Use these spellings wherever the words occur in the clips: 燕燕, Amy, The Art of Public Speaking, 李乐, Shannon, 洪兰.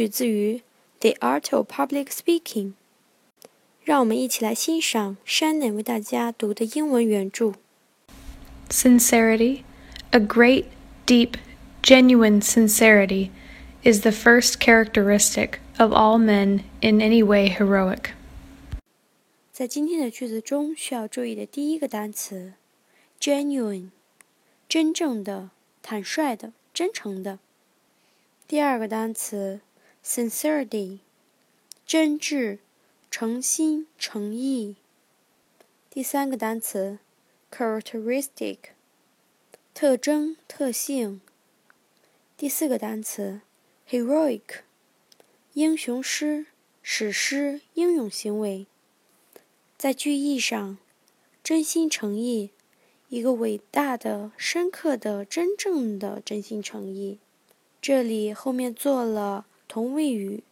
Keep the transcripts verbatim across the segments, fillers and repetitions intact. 取自于《The Art of Public Speaking》。让我们一起来欣赏Shannon为大家读的英文原著。Sincerity, a great, deep, genuine sincerity, is the first characteristic of all men in any way heroic. 在今天的句子中需要注意的第一个单词 genuine 真正的坦率的真诚的第二个单词 sincerity 真挚诚心诚意第三个单词 characteristic 特征特性第四个单词 heroic 英雄诗史诗英勇行为在句意上，真心诚意，一个伟大的、深刻的、真正的真心诚意。这里后面做了同位语，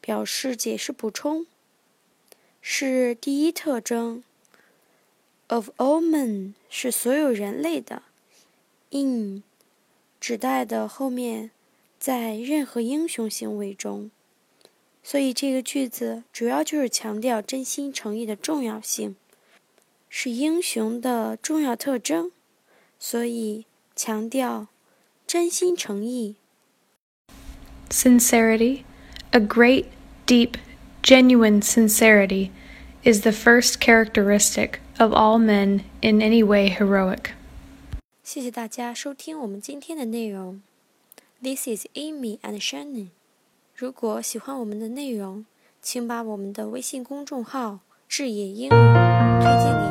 表示解释补充，是第一特征。Of all men 是所有人类的 ，in 指代的后面在任何英雄行为中。所以这个句子主要就是强调真心诚意的重要性，是英雄的重要特征，所以强调真心诚意。Sincerity, a great, deep, genuine sincerity, is the first characteristic of all men in any way heroic. 谢谢大家收听我们今天的内容。This is Amy and Shannon.如果喜欢我们的内容，请把我们的微信公众号“智野英语”推荐给